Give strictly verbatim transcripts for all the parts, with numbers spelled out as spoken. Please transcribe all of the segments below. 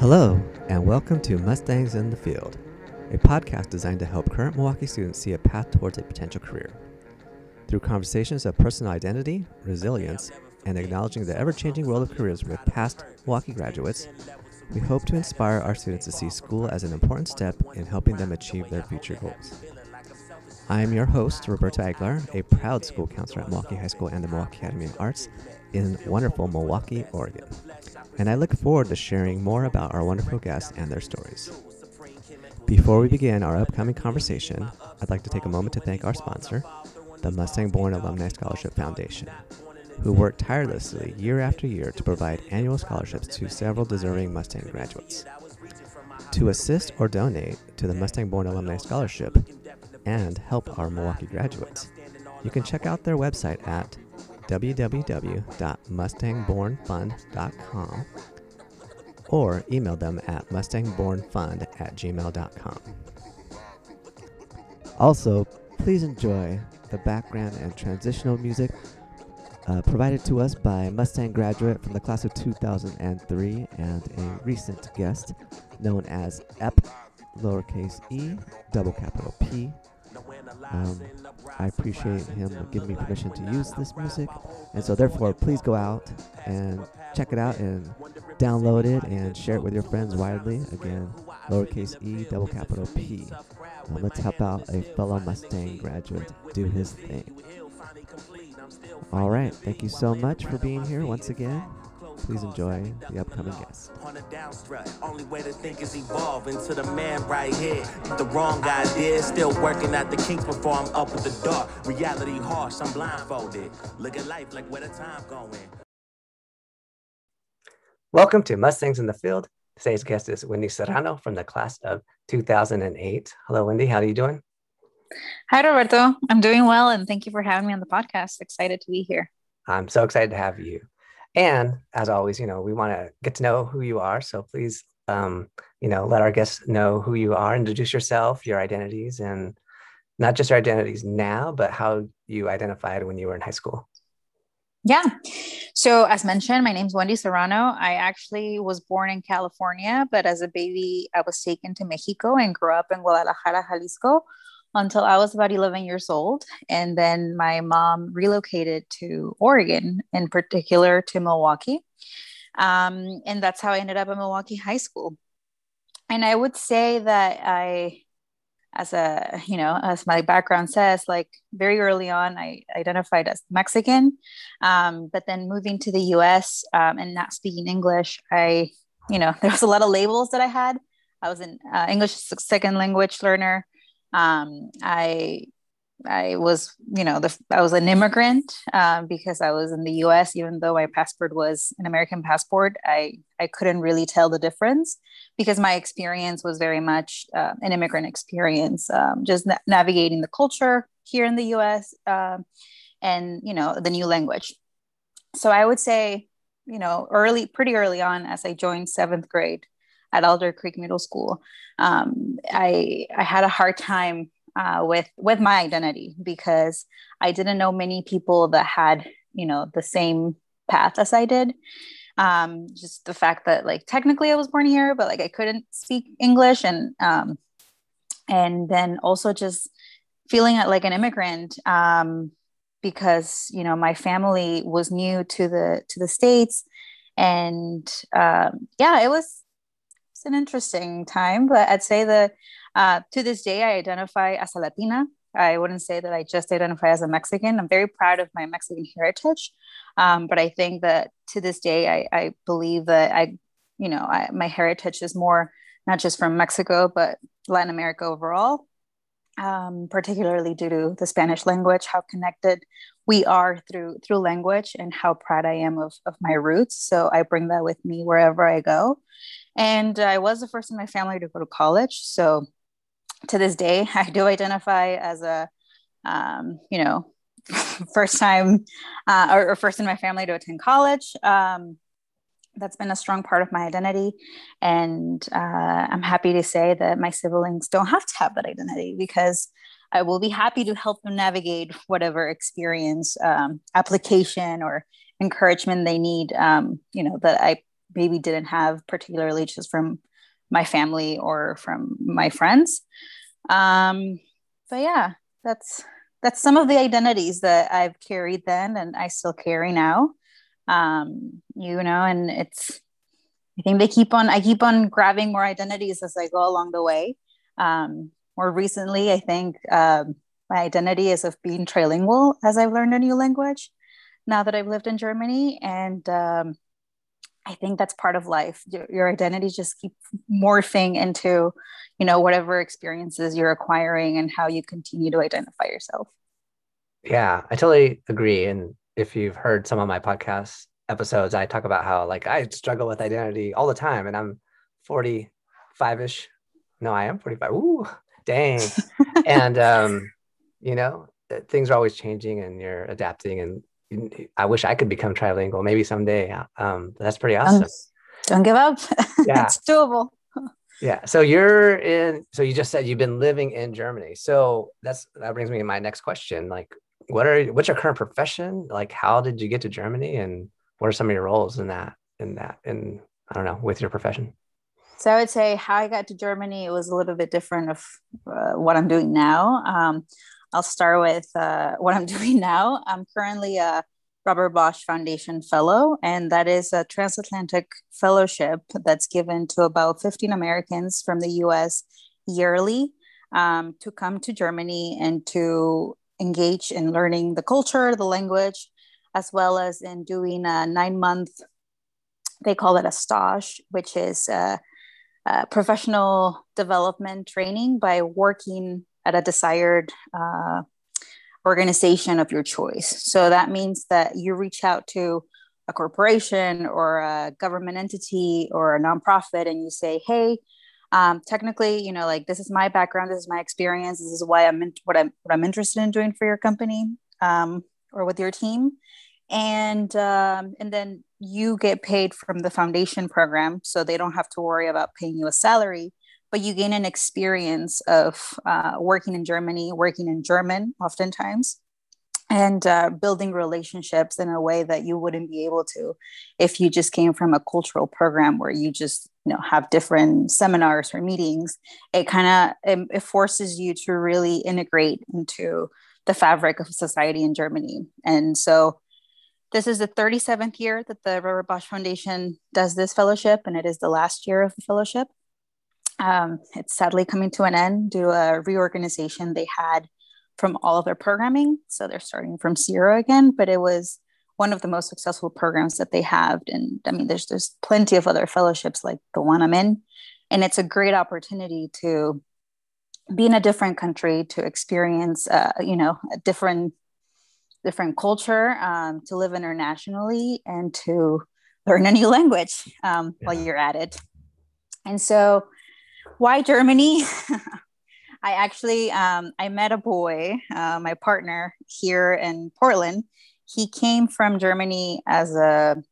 Hello, and welcome to Mustangs in the Field, a podcast designed to help current Milwaukee students see a path towards a potential career. Through conversations of personal identity, resilience, and acknowledging the ever-changing world of careers with past Milwaukee graduates, we hope to inspire our students to see school as an important step in helping them achieve their future goals. I am your host, Roberta Agler, a proud school counselor at Milwaukee High School and the Milwaukee Academy of Arts in wonderful Milwaukee, Oregon. And I look forward to sharing more about our wonderful guests and their stories. Before we begin our upcoming conversation, I'd like to take a moment to thank our sponsor, the Mustang Born Alumni Scholarship Foundation, who work tirelessly year after year to provide annual scholarships to several deserving Mustang graduates. To assist or donate to the Mustang Born Alumni Scholarship and help our Milwaukee graduates, you can check out their website at w w w dot mustang born fund dot com or email them at mustang born fund at gmail dot com. Also, please enjoy the background and transitional music uh, provided to us by Mustang graduate from the class of two thousand three and a recent guest known as E P, lowercase e, double capital P. Um, I appreciate him giving me permission to use this music, and so therefore please go out and check it out and download it and share it with your friends widely. Again, lowercase e, double capital P. Um, let's help out a fellow Mustang graduate do his thing. All right, thank you so much for being here once again. Please enjoy the upcoming guest. On a down strut, only way to think is evolve into the man right here. The wrong idea, still working at the kinks before I'm up at the dark. Reality harsh, I'm blindfolded. Look at life like where the time going. Welcome to Mustangs in the Field. Today's guest is Wendy Serrano from the class of two thousand eight. Hello, Wendy. How are you doing? Hi, Roberto. I'm doing well, and thank you for having me on the podcast. Excited to be here. I'm so excited to have you. And as always, you know, we want to get to know who you are. So please, um, you know, let our guests know who you are, introduce yourself, your identities, and not just your identities now, but how you identified when you were in high school. Yeah. So as mentioned, my name is Wendy Serrano. I actually was born in California, but as a baby, I was taken to Mexico and grew up in Guadalajara, Jalisco, until I was about eleven years old. And then my mom relocated to Oregon, in particular to Milwaukee. Um, and that's how I ended up at Milwaukee High School. And I would say that I, as a, you know, as my background says, like very early on, I identified as Mexican, um, but then moving to the U S um, and not speaking English, I, you know, there was a lot of labels that I had. I was an uh, English second language learner. Um, I, I was, you know, the, I was an immigrant, um, because I was in the U S, even though my passport was an American passport, I, I couldn't really tell the difference because my experience was very much, uh, an immigrant experience, um, just na- navigating the culture here in the U S, um, and, you know, the new language. So I would say, you know, early, pretty early on, as I joined seventh grade at Elder Creek Middle School, um, I I had a hard time uh, with with my identity because I didn't know many people that had, you know, the same path as I did. Um, just the fact that like technically I was born here, but like I couldn't speak English, and um, and then also just feeling like an immigrant um, because you know my family was new to the to the States, and um, yeah, it was. It's an interesting time, but I'd say that uh, to this day, I identify as a Latina. I wouldn't say that I just identify as a Mexican. I'm very proud of my Mexican heritage. Um, but I think that to this day, I, I believe that I, you know, I, my heritage is more, not just from Mexico, but Latin America overall, um, particularly due to the Spanish language, how connected we are through through language and how proud I am of, of my roots. So I bring that with me wherever I go. And I was the first in my family to go to college. So to this day, I do identify as a, um, you know, first time uh, or, or first in my family to attend college. Um, that's been a strong part of my identity. And uh, I'm happy to say that my siblings don't have to have that identity because I will be happy to help them navigate whatever experience, um, application or encouragement they need, um, you know, that I maybe didn't have, particularly just from my family or from my friends. Um, but yeah, that's that's some of the identities that I've carried then and I still carry now. Um, you know, and it's, I think they keep on, I keep on grabbing more identities as I go along the way. Um, more recently, I think um, my identity is of being trilingual as I've learned a new language now that I've lived in Germany. And um, I think that's part of life. Your, your identity just keeps morphing into, you know, whatever experiences you're acquiring and how you continue to identify yourself. Yeah, I totally agree. And if you've heard some of my podcast episodes, I talk about how like I struggle with identity all the time, and I'm forty-five-ish. No, I am forty-five. Ooh, dang. And, um, you know, things are always changing and you're adapting, and I wish I could become trilingual maybe someday. Um, that's pretty awesome. Um, don't give up. Yeah. It's doable. Yeah. So you're in, so you just said you've been living in Germany. So that's, that brings me to my next question. Like, what are, what's your current profession? Like, how did you get to Germany, and what are some of your roles in that, in that, in, I don't know, with your profession? So I would say how I got to Germany, it was a little bit different of uh, what I'm doing now. Um, I'll start with uh, what I'm doing now. I'm currently a Robert Bosch Foundation Fellow, and that is a transatlantic fellowship that's given to about fifteen Americans from the U S yearly um, to come to Germany and to engage in learning the culture, the language, as well as in doing a nine-month, they call it a stage, which is uh, uh, professional development training by working at a desired uh, organization of your choice. So that means that you reach out to a corporation or a government entity or a nonprofit, and you say, hey, um, technically, you know, like this is my background, this is my experience, this is why I'm in- what I'm what I'm interested in doing for your company um, or with your team, and um, and then you get paid from the foundation program, so they don't have to worry about paying you a salary. But you gain an experience of uh, working in Germany, working in German oftentimes, and uh, building relationships in a way that you wouldn't be able to if you just came from a cultural program where you just, you know, have different seminars or meetings. It kind of it, it forces you to really integrate into the fabric of society in Germany. And so this is the thirty-seventh year that the Robert Bosch Foundation does this fellowship, and it is the last year of the fellowship. Um, it's sadly coming to an end due to a reorganization they had from all of their programming. So they're starting from zero again, but it was one of the most successful programs that they have. And I mean, there's, there's plenty of other fellowships like the one I'm in, and it's a great opportunity to be in a different country, to experience, uh, you know, a different, different culture, um, to live internationally and to learn a new language um, yeah. while you're at it. And so why Germany? I actually, um, I met a boy, uh, my partner here in Portland. He came from Germany as a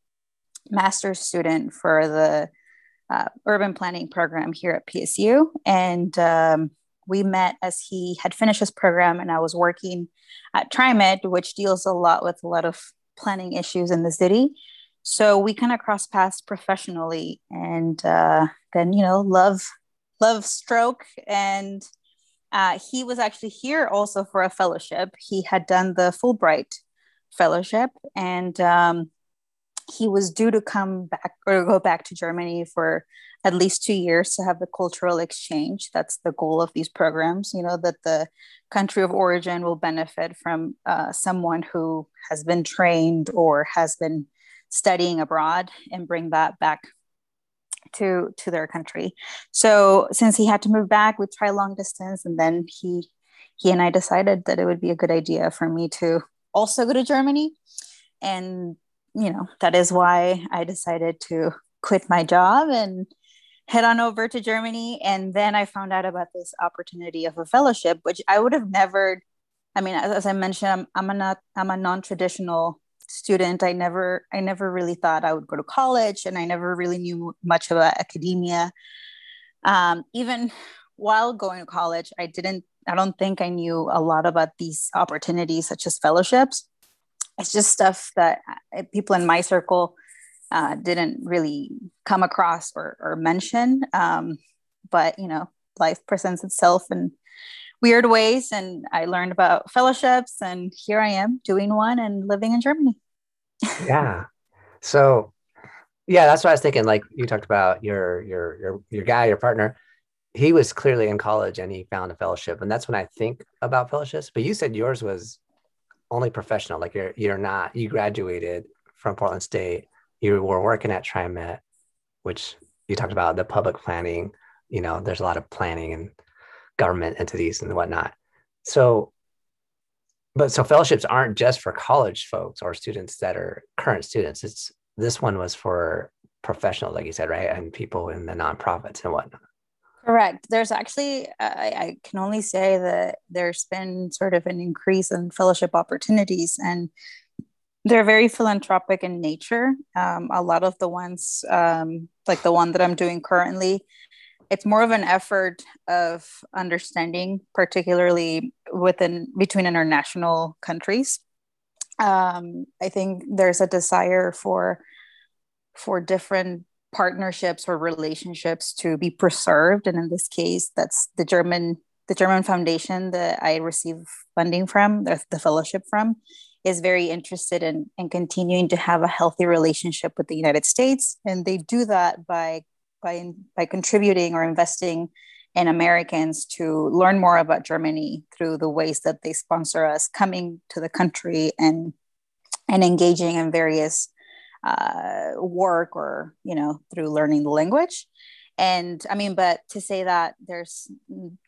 master's student for the uh, urban planning program here at P S U. And um, we met as he had finished his program, and I was working at TriMet, which deals a lot with a lot of planning issues in the city. So we kind of cross paths professionally, and uh, then, you know, love Love stroke. And uh, he was actually here also for a fellowship. He had done the Fulbright fellowship, and um, he was due to come back or go back to Germany for at least two years to have the cultural exchange. That's the goal of these programs, you know, that the country of origin will benefit from uh, someone who has been trained or has been studying abroad and bring that back to to their country. So since he had to move back, we tried long distance, and then he he and I decided that it would be a good idea for me to also go to Germany. And you know, that is why I decided to quit my job and head on over to Germany. And then I found out about this opportunity of a fellowship, which I would have never, I mean, as, as I mentioned, I'm, I'm a not I'm a non-traditional student. I never, I never really thought I would go to college, and I never really knew much about academia. Um, even while going to college, I didn't, I don't think I knew a lot about these opportunities, such as fellowships. It's just stuff that people in my circle uh, didn't really come across or, or mention. Um, but, you know, life presents itself in weird ways. And I learned about fellowships, and here I am doing one and living in Germany. Yeah. So, yeah, that's what I was thinking. Like you talked about your, your, your, your guy, your partner, he was clearly in college and he found a fellowship. And that's when I think about fellowships, but you said yours was only professional. Like you're, you're not, you graduated from Portland State. You were working at TriMet, which you talked about the public planning, you know, there's a lot of planning and government entities and whatnot. So, but so fellowships aren't just for college folks or students that are current students. It's, this one was for professionals, like you said, right? And people in the nonprofits and whatnot. Correct. There's actually, I, I can only say that there's been sort of an increase in fellowship opportunities, and they're very philanthropic in nature. Um, a lot of the ones, um, like the one that I'm doing currently, it's more of an effort of understanding, particularly within between international countries. Um, I think there's a desire for for different partnerships or relationships to be preserved, and in this case, that's the German the German foundation that I receive funding from, the, the fellowship from, is very interested in in continuing to have a healthy relationship with the United States, and they do that by by by contributing or investing in Americans to learn more about Germany through the ways that they sponsor us coming to the country and and engaging in various uh, work or, you know, through learning the language. And I mean, but to say that there's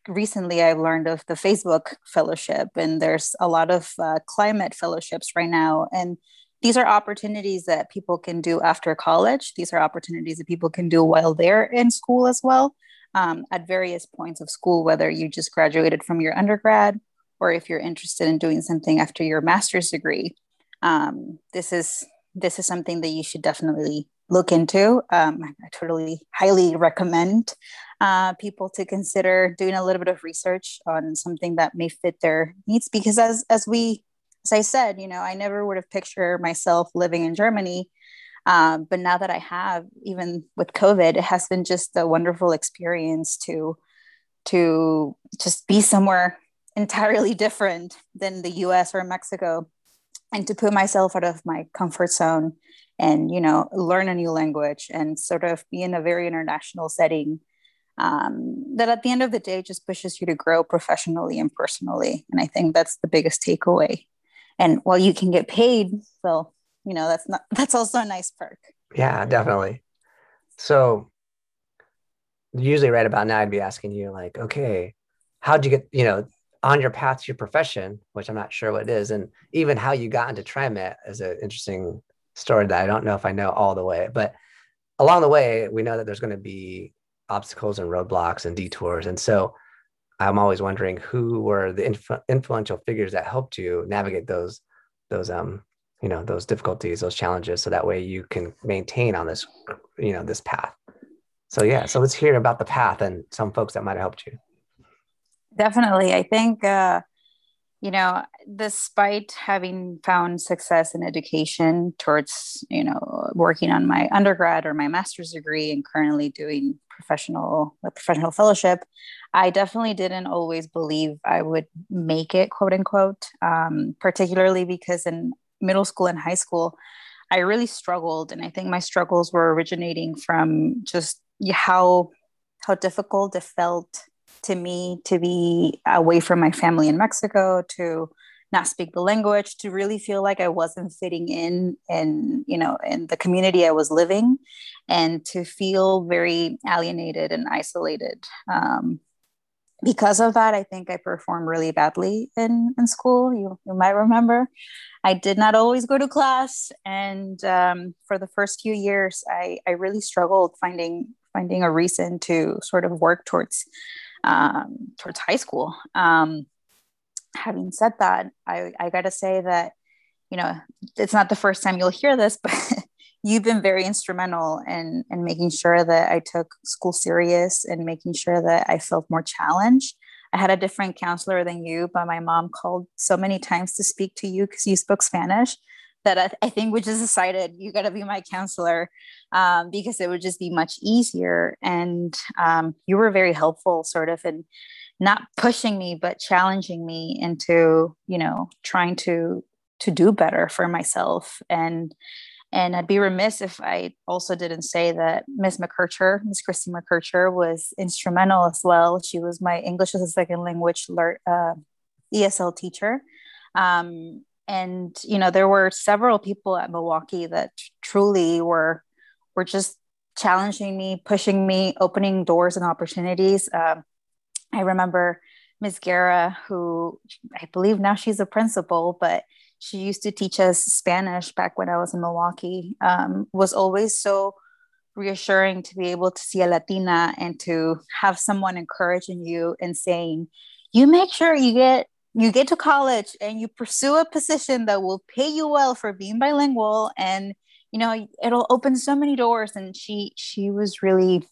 recently I've learned of the Facebook fellowship, and there's a lot of uh, climate fellowships right now. And these are opportunities that people can do after college. These are opportunities that people can do while they're in school as well. Um, at various points of school, whether you just graduated from your undergrad or if you're interested in doing something after your master's degree, um, this is this is something that you should definitely look into. Um, I totally highly recommend uh, people to consider doing a little bit of research on something that may fit their needs, because as as we as I said, you know, I never would have pictured myself living in Germany. Um, but now that I have, even with COVID, it has been just a wonderful experience to to just be somewhere entirely different than the U S or Mexico, and to put myself out of my comfort zone and, you know, learn a new language and sort of be in a very international setting um, that at the end of the day just pushes you to grow professionally and personally. And I think that's the biggest takeaway. And while you can get paid, well, you know, that's not, that's also a nice perk. Yeah, definitely. So usually right about now, I'd be asking you like, okay, how'd you get, you know, on your path to your profession, which I'm not sure what it is. And even how you got into TriMet is an interesting story that I don't know if I know all the way, but along the way, we know that there's going to be obstacles and roadblocks and detours. And so I'm always wondering who were the influ- influential figures that helped you navigate those, those, um, you know, those difficulties, those challenges, so that way you can maintain on this, you know, this path. So, yeah, so let's hear about the path and some folks that might have helped you. Definitely. I think, uh, you know, despite having found success in education towards, you know, working on my undergrad or my master's degree and currently doing professional, a professional fellowship, I definitely didn't always believe I would make it, quote unquote, um, particularly because in middle school and high school, I really struggled. And I think my struggles were originating from just how, how difficult it felt to me to be away from my family in Mexico, to not speak the language, to really feel like I wasn't fitting in, and, you know, in the community I was living, and to feel very alienated and isolated. Um, Because of that, I think I performed really badly in, in school. You, you might remember, I did not always go to class. And um, for the first few years, I, I really struggled finding finding a reason to sort of work towards um, towards high school. Um, having said that, I, I got to say that, you know, it's not the first time you'll hear this, but you've been very instrumental in, in making sure that I took school serious and making sure that I felt more challenged. I had a different counselor than you, but my mom called so many times to speak to you because you spoke Spanish that I, I think we just decided you got to be my counselor, um, because it would just be much easier. And um, you were very helpful sort of in not pushing me, but challenging me into, you know, trying to, to do better for myself. And, and I'd be remiss if I also didn't say that Miz McKercher, Miz Christy McKercher, was instrumental as well. She was my English as a second language uh, E S L teacher. Um, and, you know, there were several people at Milwaukee that t- truly were, were just challenging me, pushing me, opening doors and opportunities. Um, I remember Miz Guerra, who I believe now she's a principal, but she used to teach us Spanish back when I was in Milwaukee, um, was always so reassuring to be able to see a Latina and to have someone encouraging you and saying, you make sure you get you get to college and you pursue a position that will pay you well for being bilingual. And, you know, it'll open so many doors. And she she was really...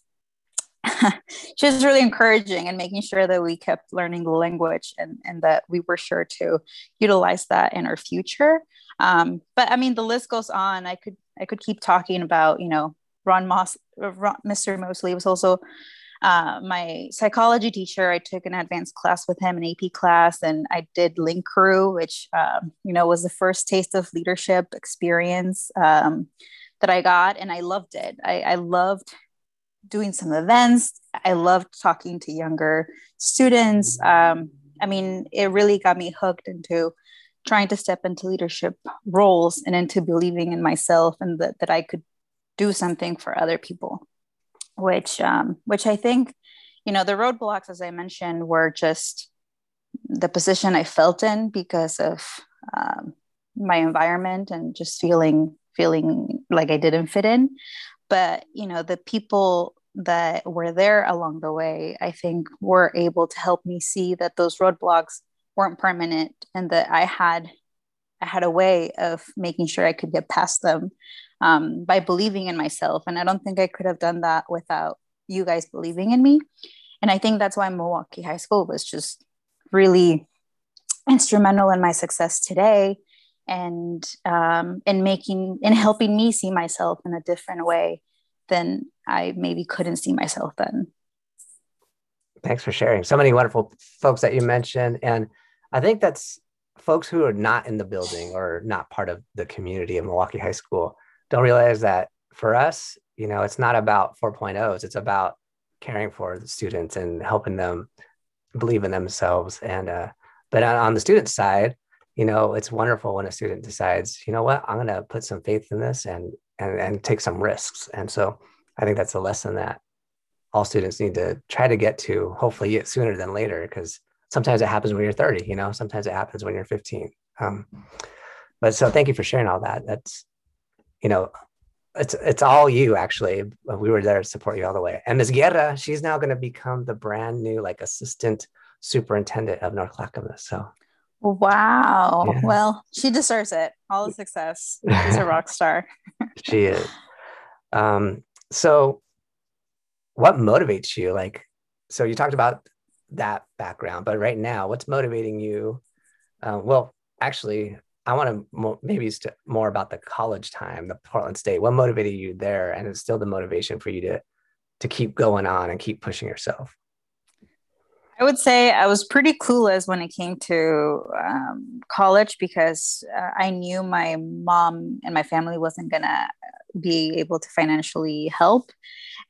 she was really encouraging and making sure that we kept learning the language and, and that we were sure to utilize that in our future. Um, but I mean, the list goes on. I could I could keep talking about, you know, Ron Mos, Ron, Mister Mosley was also uh, my psychology teacher. I took an advanced class with him, an A P class, and I did Link Crew, which, um, you know, was the first taste of leadership experience um, that I got. And I loved it. I, I loved doing some events. I loved talking to younger students. Um, I mean, it really got me hooked into trying to step into leadership roles and into believing in myself and that, that I could do something for other people, which, um, which I think, you know, the roadblocks, as I mentioned, were just the position I felt in because of um, my environment and just feeling, feeling like I didn't fit in. But, you know, the people that were there along the way, I think, were able to help me see that those roadblocks weren't permanent and that I had I had a way of making sure I could get past them um, by believing in myself. And I don't think I could have done that without you guys believing in me. And I think that's why Milwaukee High School was just really instrumental in my success today. And um, in making in helping me see myself in a different way than I maybe couldn't see myself then. Thanks for sharing. So many wonderful folks that you mentioned. And I think that's folks who are not in the building or not part of the community of Milwaukee High School don't realize that for us, you know, it's not about four point ohs. It's about caring for the students and helping them believe in themselves. And uh, but on, on the student side, you know, it's wonderful when a student decides, you know what, I'm going to put some faith in this and, and and take some risks. And so I think that's a lesson that all students need to try to get to, hopefully sooner than later, because sometimes it happens when you're thirty, you know, sometimes it happens when you're fifteen. Um, but so thank you for sharing all that. That's, you know, it's it's all you, actually. We were there to support you all the way. And Miz Guerra, she's now going to become the brand new, like, assistant superintendent of North Clackamas. So. Wow. Yeah. Well, she deserves it. All the success. She's a rock star. She is. Um, so what motivates you? Like, so you talked about that background, but right now, what's motivating you? Uh, well, actually, I want to mo- maybe st- more about the college time, the Portland State. What motivated you there? And it's still the motivation for you to, to keep going on and keep pushing yourself. I would say I was pretty clueless when it came to um, college because uh, I knew my mom and my family wasn't going to be able to financially help.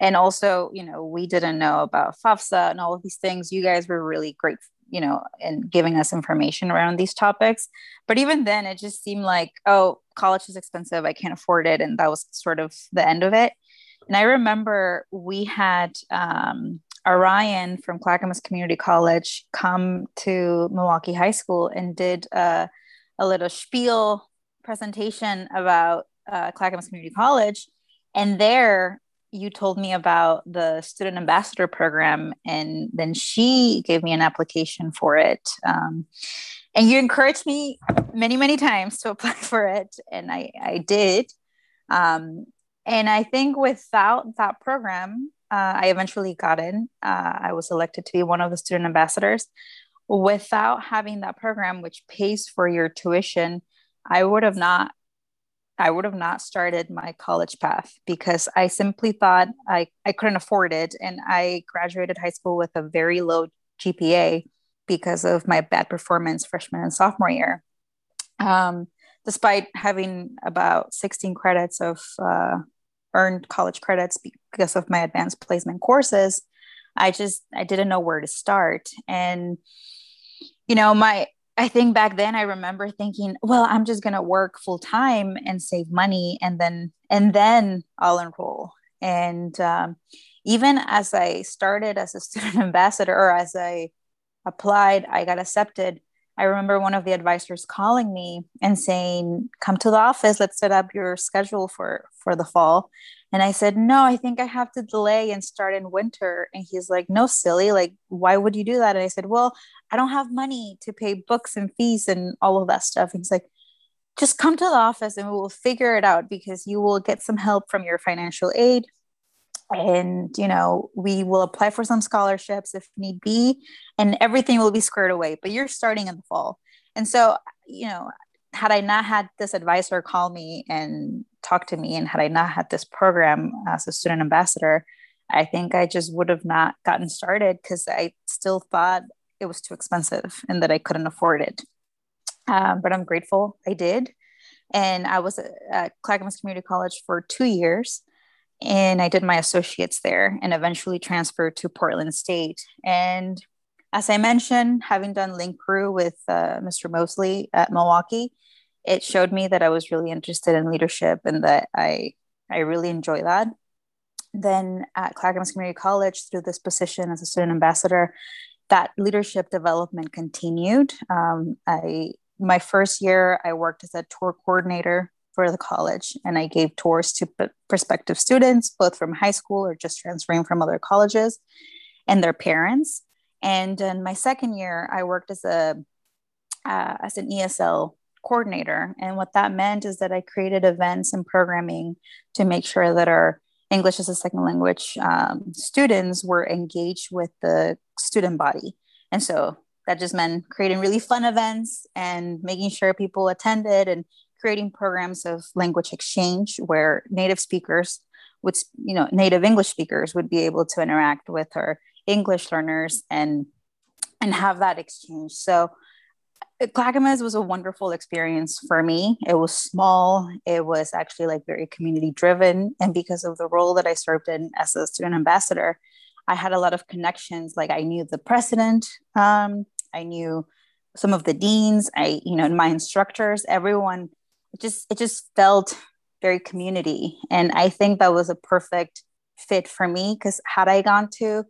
And also, you know, we didn't know about FAFSA and all of these things. You guys were really great, you know, in giving us information around these topics. But even then, it just seemed like, oh, college is expensive. I can't afford it. And that was sort of the end of it. And I remember we had... Um, Orion from Clackamas Community College come to Milwaukee High School and did uh, a little spiel presentation about uh, Clackamas Community College. And there you told me about the student ambassador program. And then she gave me an application for it. Um, and you encouraged me many, many times to apply for it. And I, I did. Um, and I think without that program, Uh, I eventually got in. Uh, I was elected to be one of the student ambassadors. Without having that program, which pays for your tuition, I would have not I would have not started my college path because I simply thought I, I couldn't afford it. And I graduated high school with a very low G P A because of my bad performance freshman and sophomore year. Um, despite having about sixteen credits of uh, earned college credits because of my advanced placement courses, I just, I didn't know where to start. And, you know, my, I think back then I remember thinking, well, I'm just going to work full time and save money and then, and then I'll enroll. And um, even as I started as a student ambassador or as I applied, I got accepted. I remember one of the advisors calling me and saying, come to the office, let's set up your schedule for, for the fall. And I said, no, I think I have to delay and start in winter. And he's like, no, silly. Like, why would you do that? And I said, well, I don't have money to pay books and fees and all of that stuff. And he's like, just come to the office and we will figure it out because you will get some help from your financial aid. And, you know, we will apply for some scholarships if need be, and everything will be squared away, but you're starting in the fall. And so, you know, had I not had this advisor call me and talk to me, and had I not had this program as a student ambassador, I think I just would have not gotten started because I still thought it was too expensive and that I couldn't afford it. Um, but I'm grateful I did. And I was at Clackamas Community College for two years and I did my associates there and eventually transferred to Portland State. And as I mentioned, having done Link Crew with uh, Mister Mosley at Milwaukie, it showed me that I was really interested in leadership and that I, I really enjoy that. Then at Clackamas Community College, through this position as a student ambassador, that leadership development continued. Um, I, my first year, I worked as a tour coordinator for the college, and I gave tours to p- prospective students, both from high school or just transferring from other colleges, and their parents. And in my second year, I worked as a uh, as an E S L coordinator. And what that meant is that I created events and programming to make sure that our English as a second language um, students were engaged with the student body. And so that just meant creating really fun events and making sure people attended, and creating programs of language exchange where native speakers would, you know, native English speakers would be able to interact with our English learners and, and have that exchange. So Clackamas was a wonderful experience for me. It was small. It was actually like very community driven. And because of the role that I served in as a student ambassador, I had a lot of connections. Like I knew the president. Um, I knew some of the deans. I, you know, my instructors, everyone, it just, it just felt very community. And I think that was a perfect fit for me because had I gone to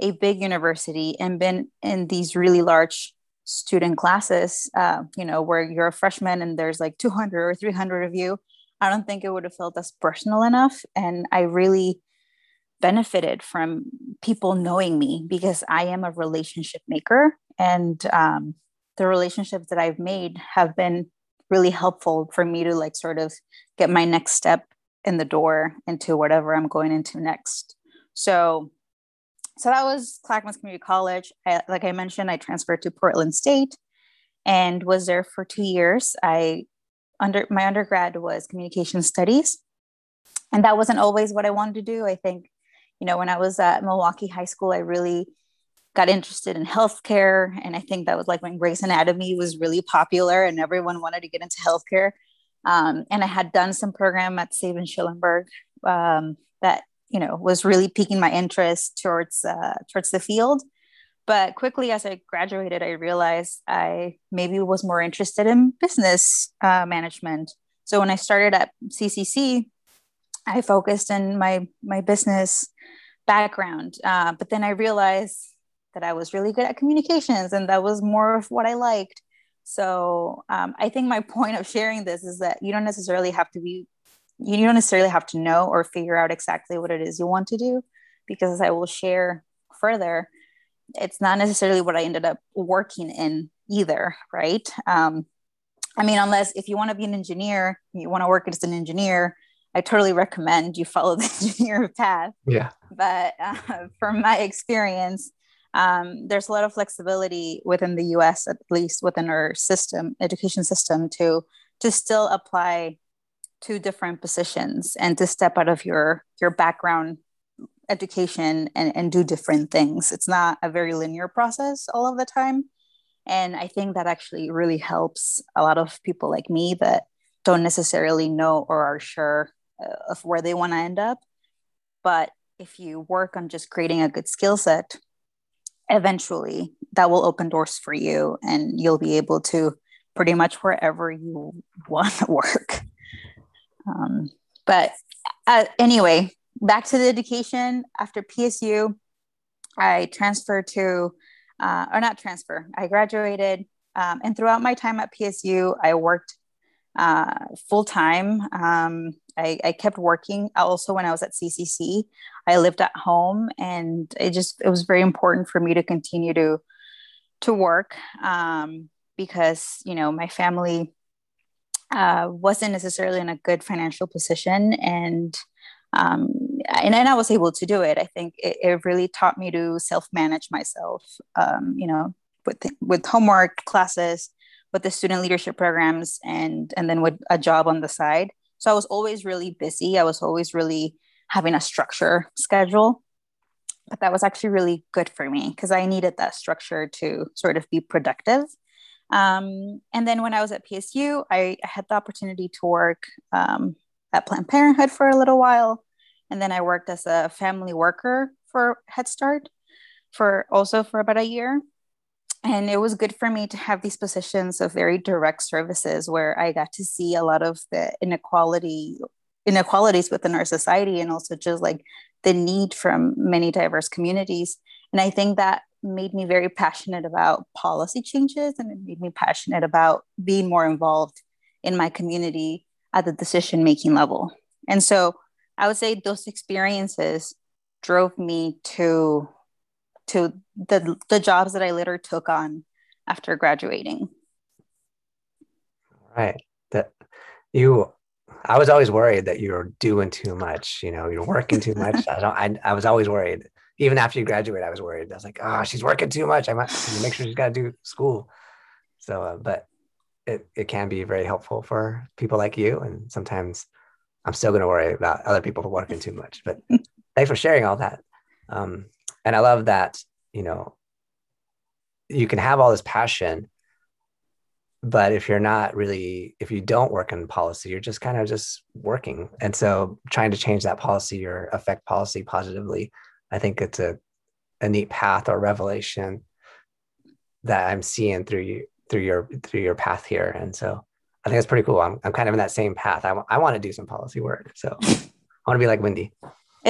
a big university and been in these really large student classes, uh, you know, where you're a freshman and there's like two hundred or three hundred of you, I don't think it would have felt as personal enough. And I really benefited from people knowing me because I am a relationship maker. And um, the relationships that I've made have been really helpful for me to like sort of get my next step in the door into whatever I'm going into next. So So that was Clackamas Community College. I, like I mentioned, I transferred to Portland State and was there for two years. I under my undergrad was communication studies, and that wasn't always what I wanted to do. I think, you know, when I was at Milwaukie High School, I really got interested in healthcare, and I think that was like when Grey's Anatomy was really popular and everyone wanted to get into healthcare. Um, and I had done some program at Stephen Schellenberg um, that. you know, was really piquing my interest towards, uh, towards the field. But quickly as I graduated, I realized I maybe was more interested in business uh, management. So when I started at C C C, I focused in my, my business background. Uh, but then I realized that I was really good at communications, and that was more of what I liked. So um, I think my point of sharing this is that you don't necessarily have to be you don't necessarily have to know or figure out exactly what it is you want to do, because as I will share further, it's not necessarily what I ended up working in either, right? Um, I mean, unless if you want to be an engineer, you want to work as an engineer, I totally recommend you follow the engineer path. Yeah. But uh, from my experience, um, there's a lot of flexibility within the U S, at least within our system, education system, to to still apply two different positions and to step out of your, your background education and, and do different things. It's not a very linear process all of the time. And I think that actually really helps a lot of people like me that don't necessarily know or are sure of where they want to end up. But if you work on just creating a good skill set, eventually that will open doors for you and you'll be able to pretty much wherever you want to work. Um, but uh, anyway, back to the education. After P S U, I transferred to, uh, or not transfer, I graduated. Um, and throughout my time at P S U, I worked uh, full time. Um, I, I kept working. Also, when I was at C C C, I lived at home, and it just, it was very important for me to continue to, to work um, because, you know, my family uh, wasn't necessarily in a good financial position, and Um, and then I was able to do it. I think it, it really taught me to self-manage myself, um, you know, with, with homework, classes, with the student leadership programs, and, and then with a job on the side. So I was always really busy. I was always really having a structure schedule, but that was actually really good for me because I needed that structure to sort of be productive. Um, and then when I was at P S U, I, I had the opportunity to work, um, at Planned Parenthood for a little while. And then I worked as a family worker for Head Start for also for about a year. And it was good for me to have these positions of very direct services where I got to see a lot of the inequality, inequalities within our society, and also just like the need from many diverse communities. And I think that made me very passionate about policy changes, and it made me passionate about being more involved in my community at the decision-making level. And so I would say those experiences drove me to, to the, the jobs that I later took on after graduating. All right. That you, I was always worried that you were doing too much, you know, you're working too much. I, don't, I, I was always worried. Even after you graduate, I was worried. I was like, oh, she's working too much. I might make sure she's got to do school. So, uh, but It, it can be very helpful for people like you. And sometimes I'm still going to worry about other people working too much, but thanks for sharing all that. Um, and I love that, you know, you can have all this passion, but if you're not really, if you don't work in policy, you're just kind of just working. And so trying to change that policy or affect policy positively, I think it's a, a neat path or revelation that I'm seeing through you. through your, through your path here. And so I think that's pretty cool. I'm, I'm kind of in that same path. I, w- I want to do some policy work. So I want to be like Wendy.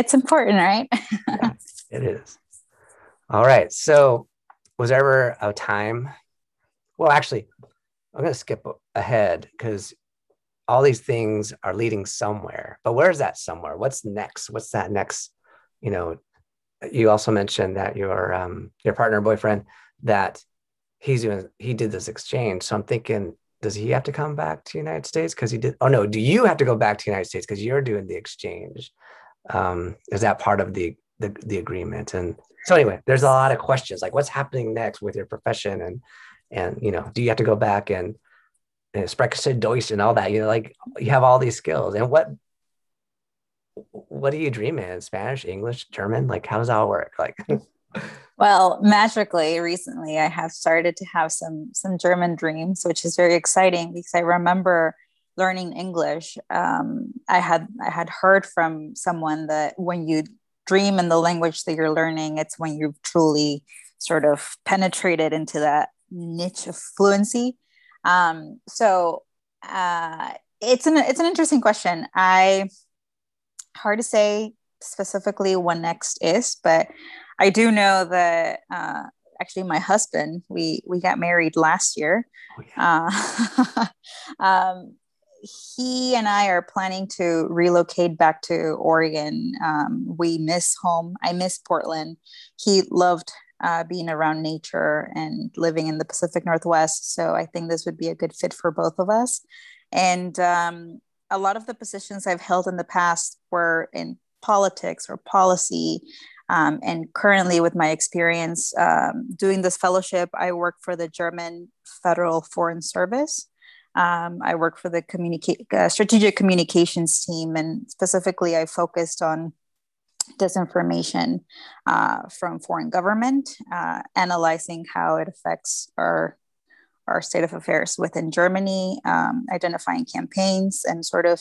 It's important, right? Yeah, it is. All right. So was there ever a time? Well, actually, I'm going to skip ahead because all these things are leading somewhere, but where's that somewhere? What's next? What's that next? You know, you also mentioned that your, um, your partner, boyfriend, that He's doing, he did this exchange. So I'm thinking, does he have to come back to the United States? Cause he did, oh no, do you have to go back to the United States? Cause you're doing the exchange. Um, is that part of the, the, the agreement? And so anyway, there's a lot of questions, like what's happening next with your profession? And, and, you know, do you have to go back and, and sprechen Deutsch and all that, you know, like you have all these skills, and what, what do you dream in? Spanish, English, German? Like, how does that all work? Like, Well, magically, recently, I have started to have some some German dreams, which is very exciting because I remember learning English. Um, I had I had heard from someone that when you dream in the language that you're learning, it's when you've truly sort of penetrated into that niche of fluency. Um, so uh, it's an it's an interesting question. I hard to say specifically when next is, but I do know that uh, actually my husband, we, we got married last year. Oh, yeah. uh, um, he and I are planning to relocate back to Oregon. Um, we miss home. I miss Portland. He loved uh, being around nature and living in the Pacific Northwest. So I think this would be a good fit for both of us. And um, a lot of the positions I've held in the past were in politics or policy. Um, and currently with my experience um, doing this fellowship, I work for the German Federal Foreign Service. Um, I work for the communica- uh, strategic communications team, and specifically I focused on disinformation uh, from foreign government, uh, analyzing how it affects our, our state of affairs within Germany, um, identifying campaigns, and sort of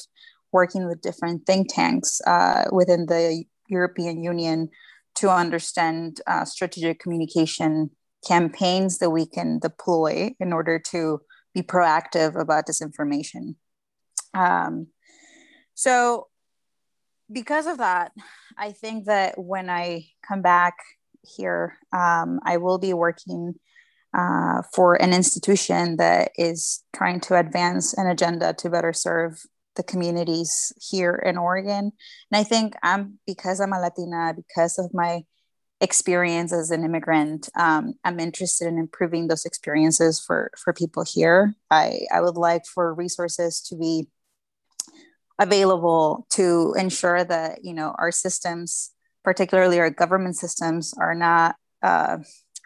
working with different think tanks uh, within the European Union to understand uh, strategic communication campaigns that we can deploy in order to be proactive about disinformation. Um, so because of that, I think that when I come back here, um, I will be working uh, for an institution that is trying to advance an agenda to better serve the communities here in Oregon. And I think I'm, because I'm a Latina, because of my experience as an immigrant, um, I'm interested in improving those experiences for, for people here. I, I would like for resources to be available to ensure that, you know, our systems, particularly our government systems, are not uh,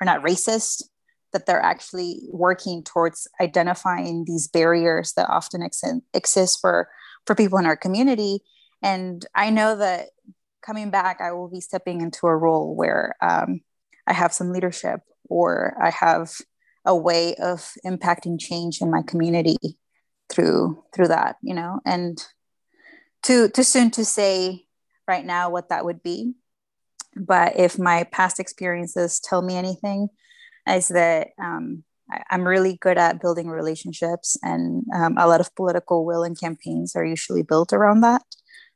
are not racist, that they're actually working towards identifying these barriers that often ex- exist for, for people in our community. And I know that coming back, I will be stepping into a role where um, I have some leadership, or I have a way of impacting change in my community through through that, you know, and too, too soon to say right now what that would be. But if my past experiences tell me anything, is that um, I, I'm really good at building relationships, and um, a lot of political will and campaigns are usually built around that.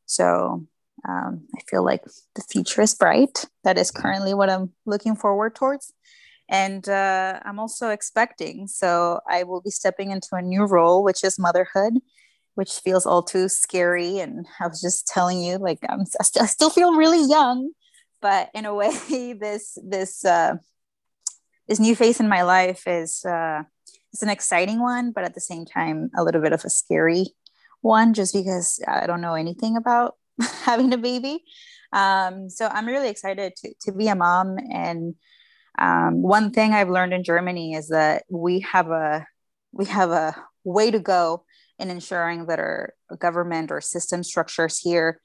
So um, I feel like the future is bright. That is currently what I'm looking forward towards. And uh, I'm also expecting, so I will be stepping into a new role, which is motherhood, which feels all too scary. And I was just telling you, like, I'm, I, st- I still feel really young, but in a way, this, this, uh, this new phase in my life is uh, it's an exciting one, but at the same time, a little bit of a scary one, just because I don't know anything about having a baby. Um, so I'm really excited to, to be a mom. And um, one thing I've learned in Germany is that we have a we have a way to go in ensuring that our government or system structures here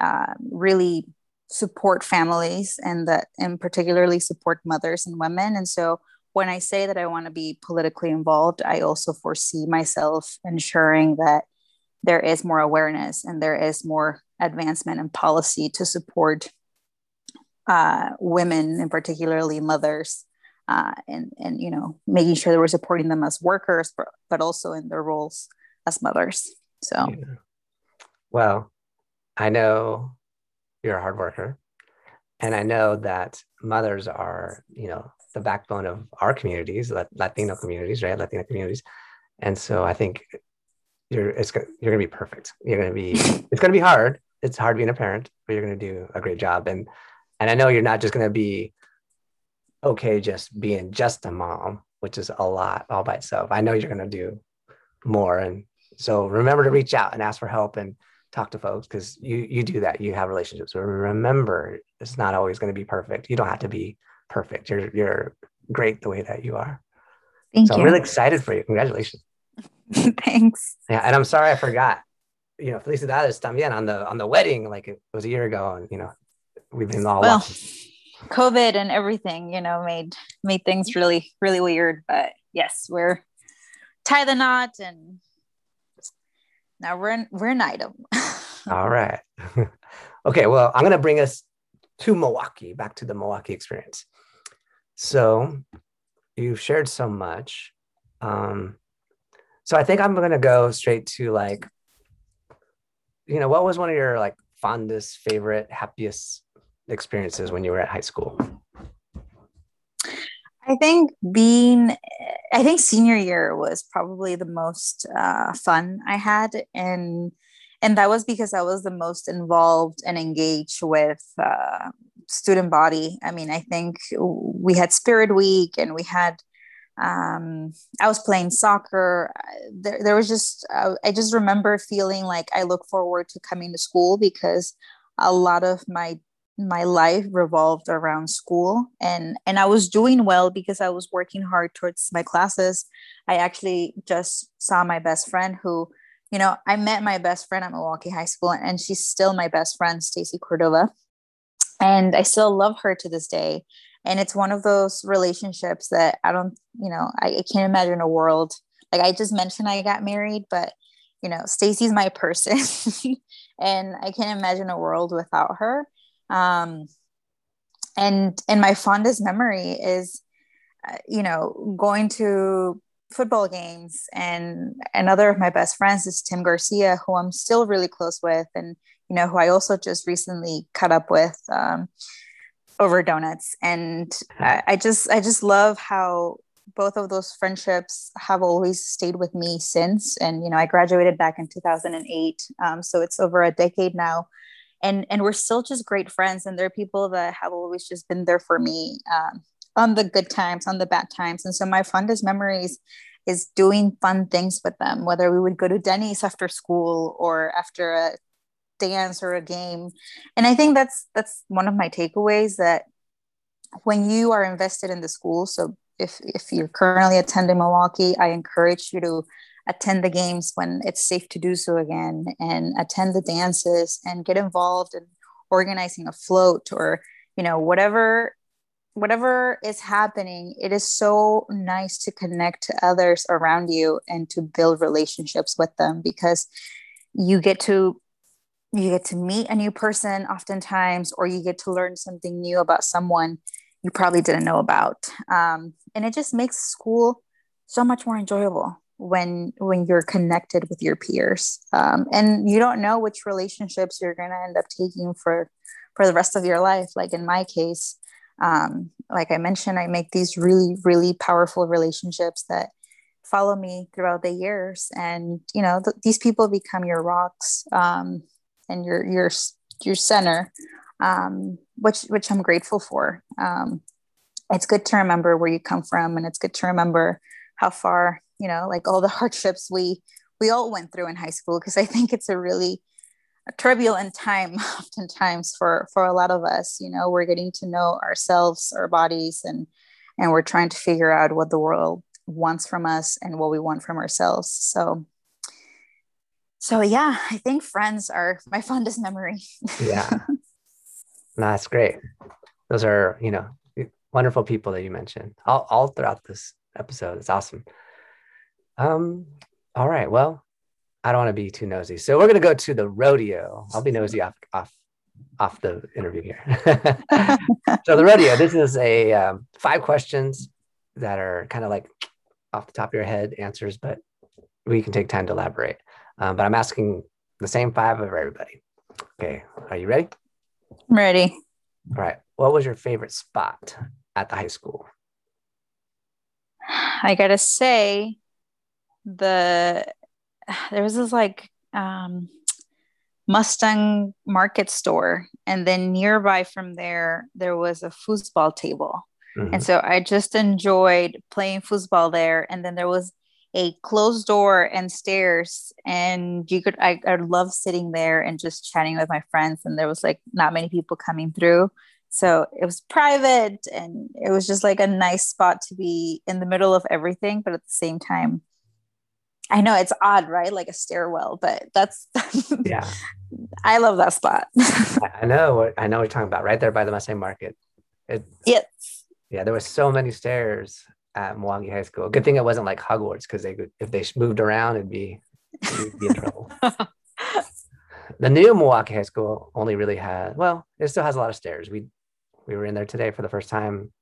uh, really support families, and that, and particularly support mothers and women. And so when I say that I want to be politically involved, I also foresee myself ensuring that there is more awareness and there is more advancement in policy to support uh, women, and particularly mothers, uh, and, and, you know, making sure that we're supporting them as workers, but, but also in their roles as mothers. So. Yeah. Well, I know you're a hard worker, and I know that mothers are, you know, the backbone of our communities, Latino communities, right? Latino communities. And so I think you're, it's, you're going to be perfect. You're going to be, it's going to be hard. It's hard being a parent, but you're going to do a great job. And, and I know you're not just going to be okay, just being just a mom, which is a lot all by itself. I know you're going to do more. And so remember to reach out and ask for help and talk to folks, because you you do that. You have relationships. Remember, it's not always going to be perfect. You don't have to be perfect. You're you're great the way that you are. Thank so you. I'm really excited for you. Congratulations. Thanks. Yeah, and I'm sorry I forgot. You know, felicidades también on the on the wedding. Like, it was a year ago, and you know, we've been all well, watching. COVID and everything, you know, made made things really really weird. But yes, we're tie the knot, and now we're in, we're an item. All right. Okay, well, I'm going to bring us to Milwaukee, back to the Milwaukee experience. So you've shared so much. Um, so I think I'm going to go straight to, like, you know, what was one of your, like, fondest, favorite, happiest experiences when you were at high school? I think being, I think senior year was probably the most uh, fun I had. And and that was because I was the most involved and engaged with uh, student body. I mean, I think we had Spirit Week, and we had, um, I was playing soccer. There, there was just, uh, I just remember feeling like I look forward to coming to school, because a lot of my my life revolved around school, and, and I was doing well because I was working hard towards my classes. I actually just saw my best friend who, you know, I met my best friend at Milwaukie High School, and she's still my best friend, Stacy Cordova. And I still love her to this day. And it's one of those relationships that I don't, you know, I, I can't imagine a world. Like I just mentioned, I got married, but you know, Stacy's my person and I can't imagine a world without her. Um, and, and my fondest memory is, uh, you know, going to football games, and another of my best friends is Tim Garcia, who I'm still really close with. And, you know, who I also just recently cut up with, um, over donuts. And I, I just, I just love how both of those friendships have always stayed with me since. And, you know, I graduated back in two thousand eight. Um, so it's over a decade now. And and we're still just great friends. And there are people that have always just been there for me um, on the good times, on the bad times. And so my fondest memories is doing fun things with them, whether we would go to Denny's after school or after a dance or a game. And I think that's that's one of my takeaways, that when you are invested in the school, so if if you're currently attending Milwaukee, I encourage you to attend the games when it's safe to do so again, and attend the dances, and get involved in organizing a float, or, you know, whatever, whatever is happening. It is so nice to connect to others around you and to build relationships with them, because you get to, you get to meet a new person oftentimes, or you get to learn something new about someone you probably didn't know about. Um, and it just makes school so much more enjoyable when when you're connected with your peers. Um, and you don't know which relationships you're going to end up taking for, for the rest of your life. Like in my case, um, like I mentioned, I make these really, really powerful relationships that follow me throughout the years. And, you know, th- these people become your rocks um, and your, your, your center, um, which, which I'm grateful for. Um, it's good to remember where you come from, and it's good to remember how far, you know, like all the hardships we, we all went through in high school. Cause I think it's a really a turbulent time oftentimes for, for a lot of us. You know, we're getting to know ourselves, our bodies, and, and we're trying to figure out what the world wants from us and what we want from ourselves. So, so yeah, I think friends are my fondest memory. Yeah. No, that's great. Those are, you know, wonderful people that you mentioned all, all throughout this episode. It's awesome. Um, all right. Well, I don't want to be too nosy, so we're going to go to the rodeo. I'll be nosy off, off, off the interview here. So the rodeo, this is a, um, five questions that are kind of like off the top of your head answers, but we can take time to elaborate. Um, but I'm asking the same five of everybody. Okay. Are you ready? I'm ready. All right. What was your favorite spot at the high school? I got to say, the there was this like um Mustang Market store, and then nearby from there there was a foosball table. Mm-hmm. And so I just enjoyed playing foosball there, and then there was a closed door and stairs, and you could I, I loved sitting there and just chatting with my friends, and there was like not many people coming through. So it was private, and it was just like a nice spot to be in the middle of everything, but at the same time, I know it's odd, right? Like a stairwell, but that's, yeah. I love that spot. I know. I know what you're talking about, right there by the Mustang Market. It, yes. Yeah. There was so many stairs at Milwaukee High School. Good thing it wasn't like Hogwarts, because they could, if they moved around, it'd be, it'd be in trouble. The new Milwaukee High School only really had, well, it still has a lot of stairs. We, we were in there today for the first time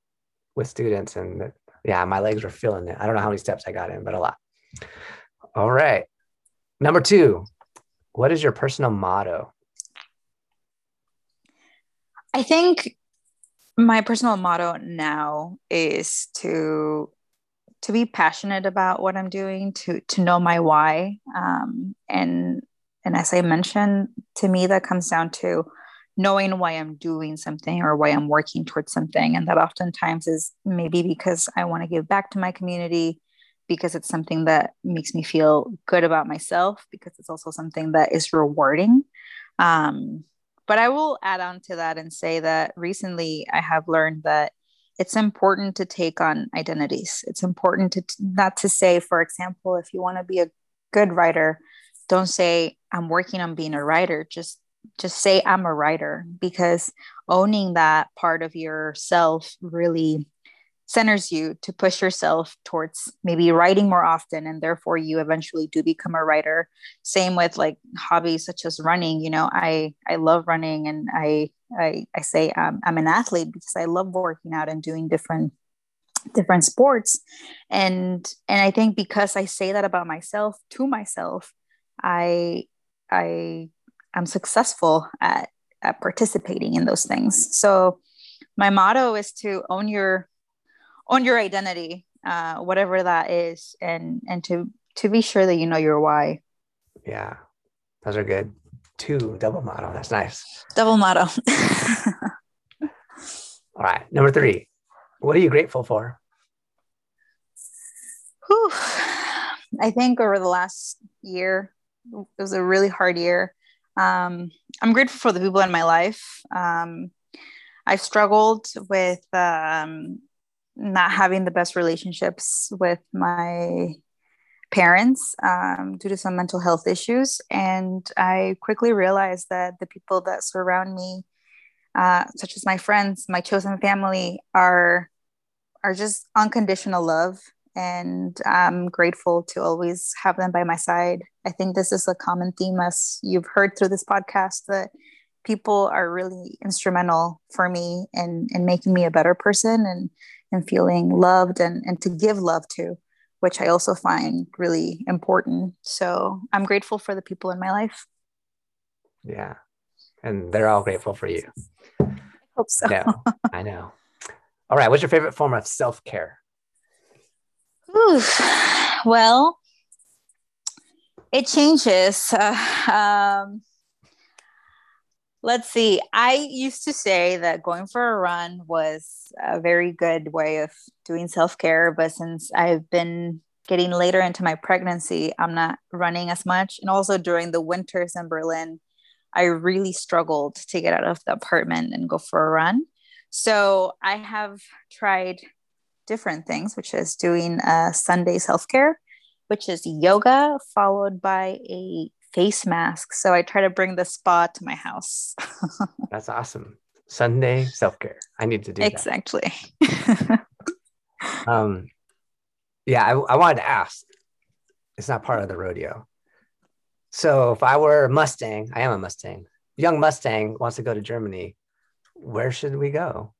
with students, and yeah, my legs were feeling it. I don't know how many steps I got in, but a lot. All right. Number two, what is your personal motto? I think my personal motto now is to, to be passionate about what I'm doing, to, to know my why. Um, and, and as I mentioned, to me, that comes down to knowing why I'm doing something or why I'm working towards something. And that oftentimes is maybe because I want to give back to my community, because it's something that makes me feel good about myself, because it's also something that is rewarding. Um, But I will add on to that and say that recently I have learned that it's important to take on identities. It's important to t- not to say, for example, if you want to be a good writer, don't say I'm working on being a writer. Just just say I'm a writer, because owning that part of yourself really centers you to push yourself towards maybe writing more often, and therefore you eventually do become a writer. Same with like hobbies such as running. You know, I I love running, and I I, I say um, I'm an athlete because I love working out and doing different different sports, and and I think because I say that about myself to myself, I I am successful at, at participating in those things. So my motto is to own your on your identity, uh, whatever that is, and, and to, to be sure that you know your why. Yeah, those are good. Two, double motto. That's nice. Double motto. All right. Number three, what are you grateful for? Whew. I think over the last year, it was a really hard year. Um, I'm grateful for the people in my life. Um, I've struggled with, um, not having the best relationships with my parents um, due to some mental health issues. And I quickly realized that the people that surround me, uh, such as my friends, my chosen family, are, are just unconditional love. And I'm grateful to always have them by my side. I think this is a common theme, as you've heard through this podcast, that people are really instrumental for me in, in making me a better person and and feeling loved and, and to give love to, which I also find really important. So I'm grateful for the people in my life. Yeah. And they're all grateful for you. I hope so. No, I know. All right. What's your favorite form of self-care? Oof. Well, it changes. Uh, um, Let's see. I used to say that going for a run was a very good way of doing self-care, but since I've been getting later into my pregnancy, I'm not running as much. And also during the winters in Berlin, I really struggled to get out of the apartment and go for a run. So I have tried different things, which is doing a Sunday self-care, which is yoga followed by a face mask. So I try to bring the spa to my house. That's awesome. Sunday self-care. I need to do exactly. that. Exactly. um, yeah, I, I wanted to ask. It's not part of the rodeo. So if I were a Mustang, I am a Mustang. Young Mustang wants to go to Germany. Where should we go?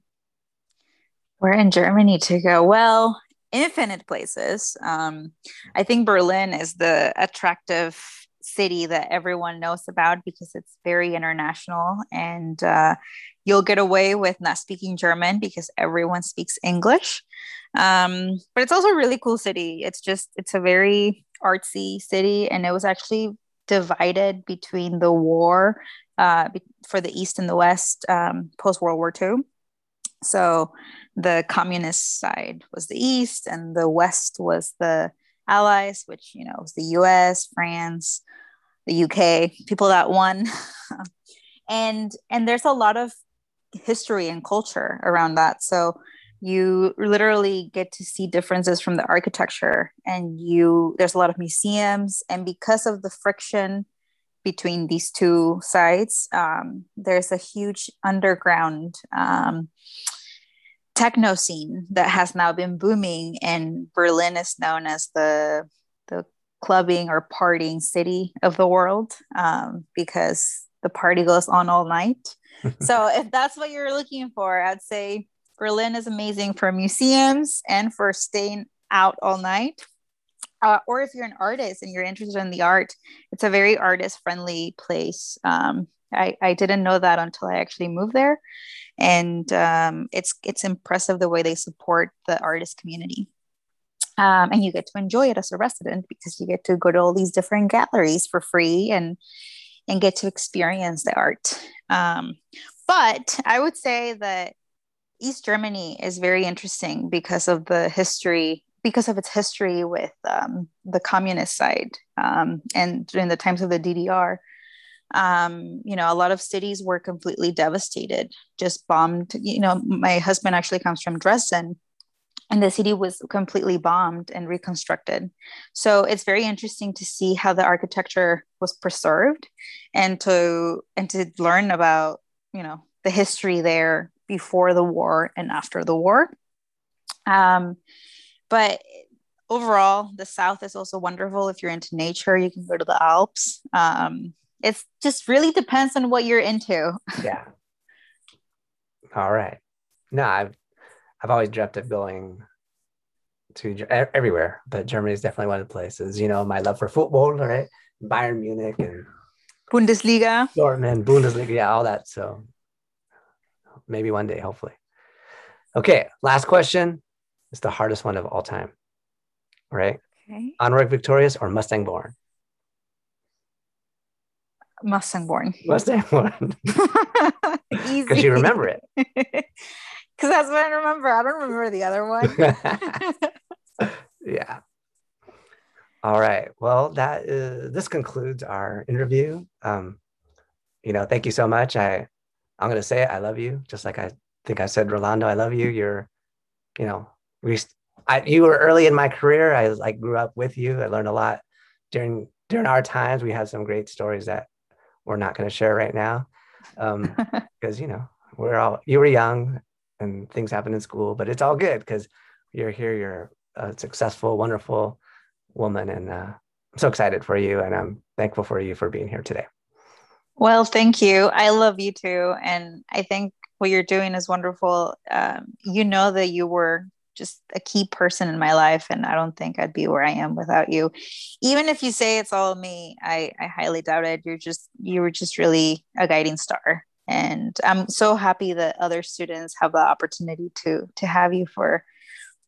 Where in Germany to go? Well, infinite places. Um, I think Berlin is the attractive city that everyone knows about because it's very international, and uh, you'll get away with not speaking German because everyone speaks English. Um, but it's also a really cool city. It's just, it's a very artsy city, and it was actually divided between the war uh, for the East and the West um, post-World War Two. So the communist side was the East and the West was the Allies, which, you know, was the U S, France, the U K, people that won. and and there's a lot of history and culture around that. So you literally get to see differences from the architecture, and you there's a lot of museums. And because of the friction between these two sides, um, there's a huge underground um techno scene that has now been booming, and Berlin is known as the the clubbing or partying city of the world um, because the party goes on all night. So if that's what you're looking for, I'd say Berlin is amazing for museums and for staying out all night. Uh, or if you're an artist and you're interested in the art, it's a very artist-friendly place. Um, I, I didn't know that until I actually moved there. And um, it's it's impressive the way they support the artist community. Um, and you get to enjoy it as a resident because you get to go to all these different galleries for free and and get to experience the art. Um, but I would say that East Germany is very interesting because of the history, because of its history with um, the communist side um, and during the times of the D D R. Um, you know, a lot of cities were completely devastated, just bombed. You know, my husband actually comes from Dresden, and the city was completely bombed and reconstructed. So it's very interesting to see how the architecture was preserved, and to and to learn about, you know, the history there before the war and after the war. Um, but overall, the South is also wonderful. If you're into nature, you can go to the Alps. Um, it's just really depends on what you're into. Yeah. All right. No, I've, I've always dreamt of going to everywhere, but Germany is definitely one of the places. You know, my love for football, right? Bayern Munich and Bundesliga. Dortmund, Bundesliga, yeah, all that. So maybe one day, hopefully. Okay, last question. It's the hardest one of all time, right? Okay. Honorific Victorious or Mustang Born? Mustang Born. Mustang Born. Easy. Because you remember it. Because that's what I remember. I don't remember the other one. Yeah. All right. Well, that is, this concludes our interview. Um, you know, thank you so much. I, I'm going to say it. I love you. Just like I think I said, Rolando, I love you. You're, you know, we, I, you were early in my career. I like grew up with you. I learned a lot during, during our times. We had some great stories that we're not going to share right now. Um, because, you know, we're all, you were young, and things happen in school, but it's all good because you're here. You're a successful, wonderful woman, and uh, I'm so excited for you, and I'm thankful for you for being here today. Well, thank you. I love you too, and I think what you're doing is wonderful. Um, you know that you were just a key person in my life, and I don't think I'd be where I am without you. Even if you say it's all me, I, I highly doubt it. You're just you were just really a guiding star. And I'm so happy that other students have the opportunity to to have you for,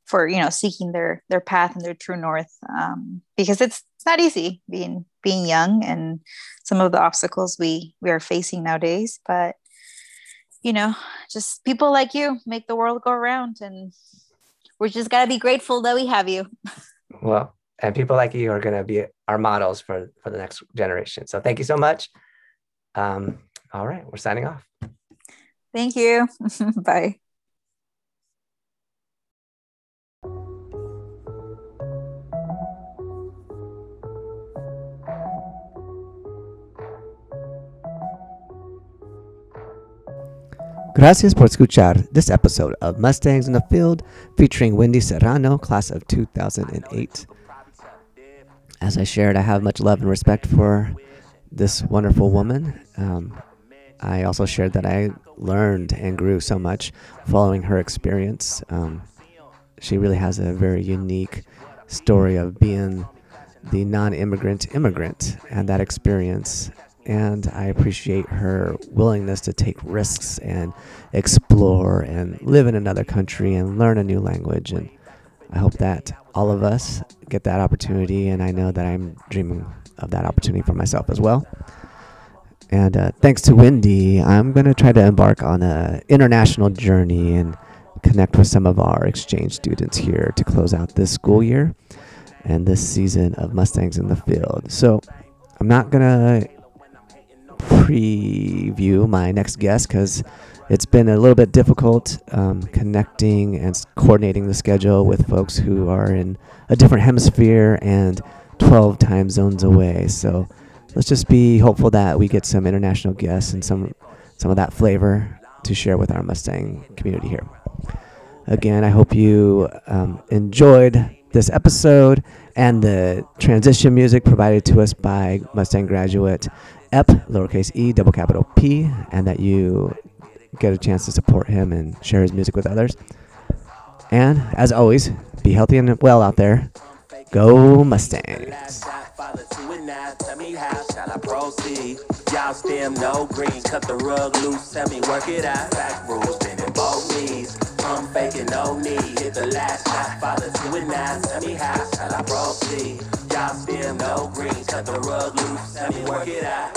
for you know, seeking their their path and their true north, um, because it's, it's not easy being being young and some of the obstacles we we are facing nowadays. But, you know, just people like you make the world go round, and we're just gotta be grateful that we have you. Well, and people like you are gonna be our models for for the next generation. So thank you so much. Um, All right, we're signing off. Thank you. Bye. Gracias por escuchar this episode of Mustangs in the Field featuring Wendy Serrano, class of two thousand eight. As I shared, I have much love and respect for this wonderful woman. Um, I also shared that I learned and grew so much following her experience. Um, she really has a very unique story of being the non-immigrant immigrant and that experience. And I appreciate her willingness to take risks and explore and live in another country and learn a new language. And I hope that all of us get that opportunity. And I know that I'm dreaming of that opportunity for myself as well. And uh, thanks to Wendy, I'm going to try to embark on an international journey and connect with some of our exchange students here to close out this school year and this season of Mustangs in the Field. So I'm not going to preview my next guest because it's been a little bit difficult um, connecting and coordinating the schedule with folks who are in a different hemisphere and twelve time zones away. So let's just be hopeful that we get some international guests and some some of that flavor to share with our Mustang community here. Again, I hope you um, enjoyed this episode and the transition music provided to us by Mustang graduate E P, lowercase e, double capital P, and that you get a chance to support him and share his music with others. And as always, be healthy and well out there. Go Mustangs. Tell me how shall I proceed? Y'all stem no green, cut the rug loose, tell me work it out. Back rules, bending both knees. I'm faking no need, hit the last shot, follow two and nine. Tell me how shall I proceed? Y'all stem no green, cut the rug loose, tell me work it out.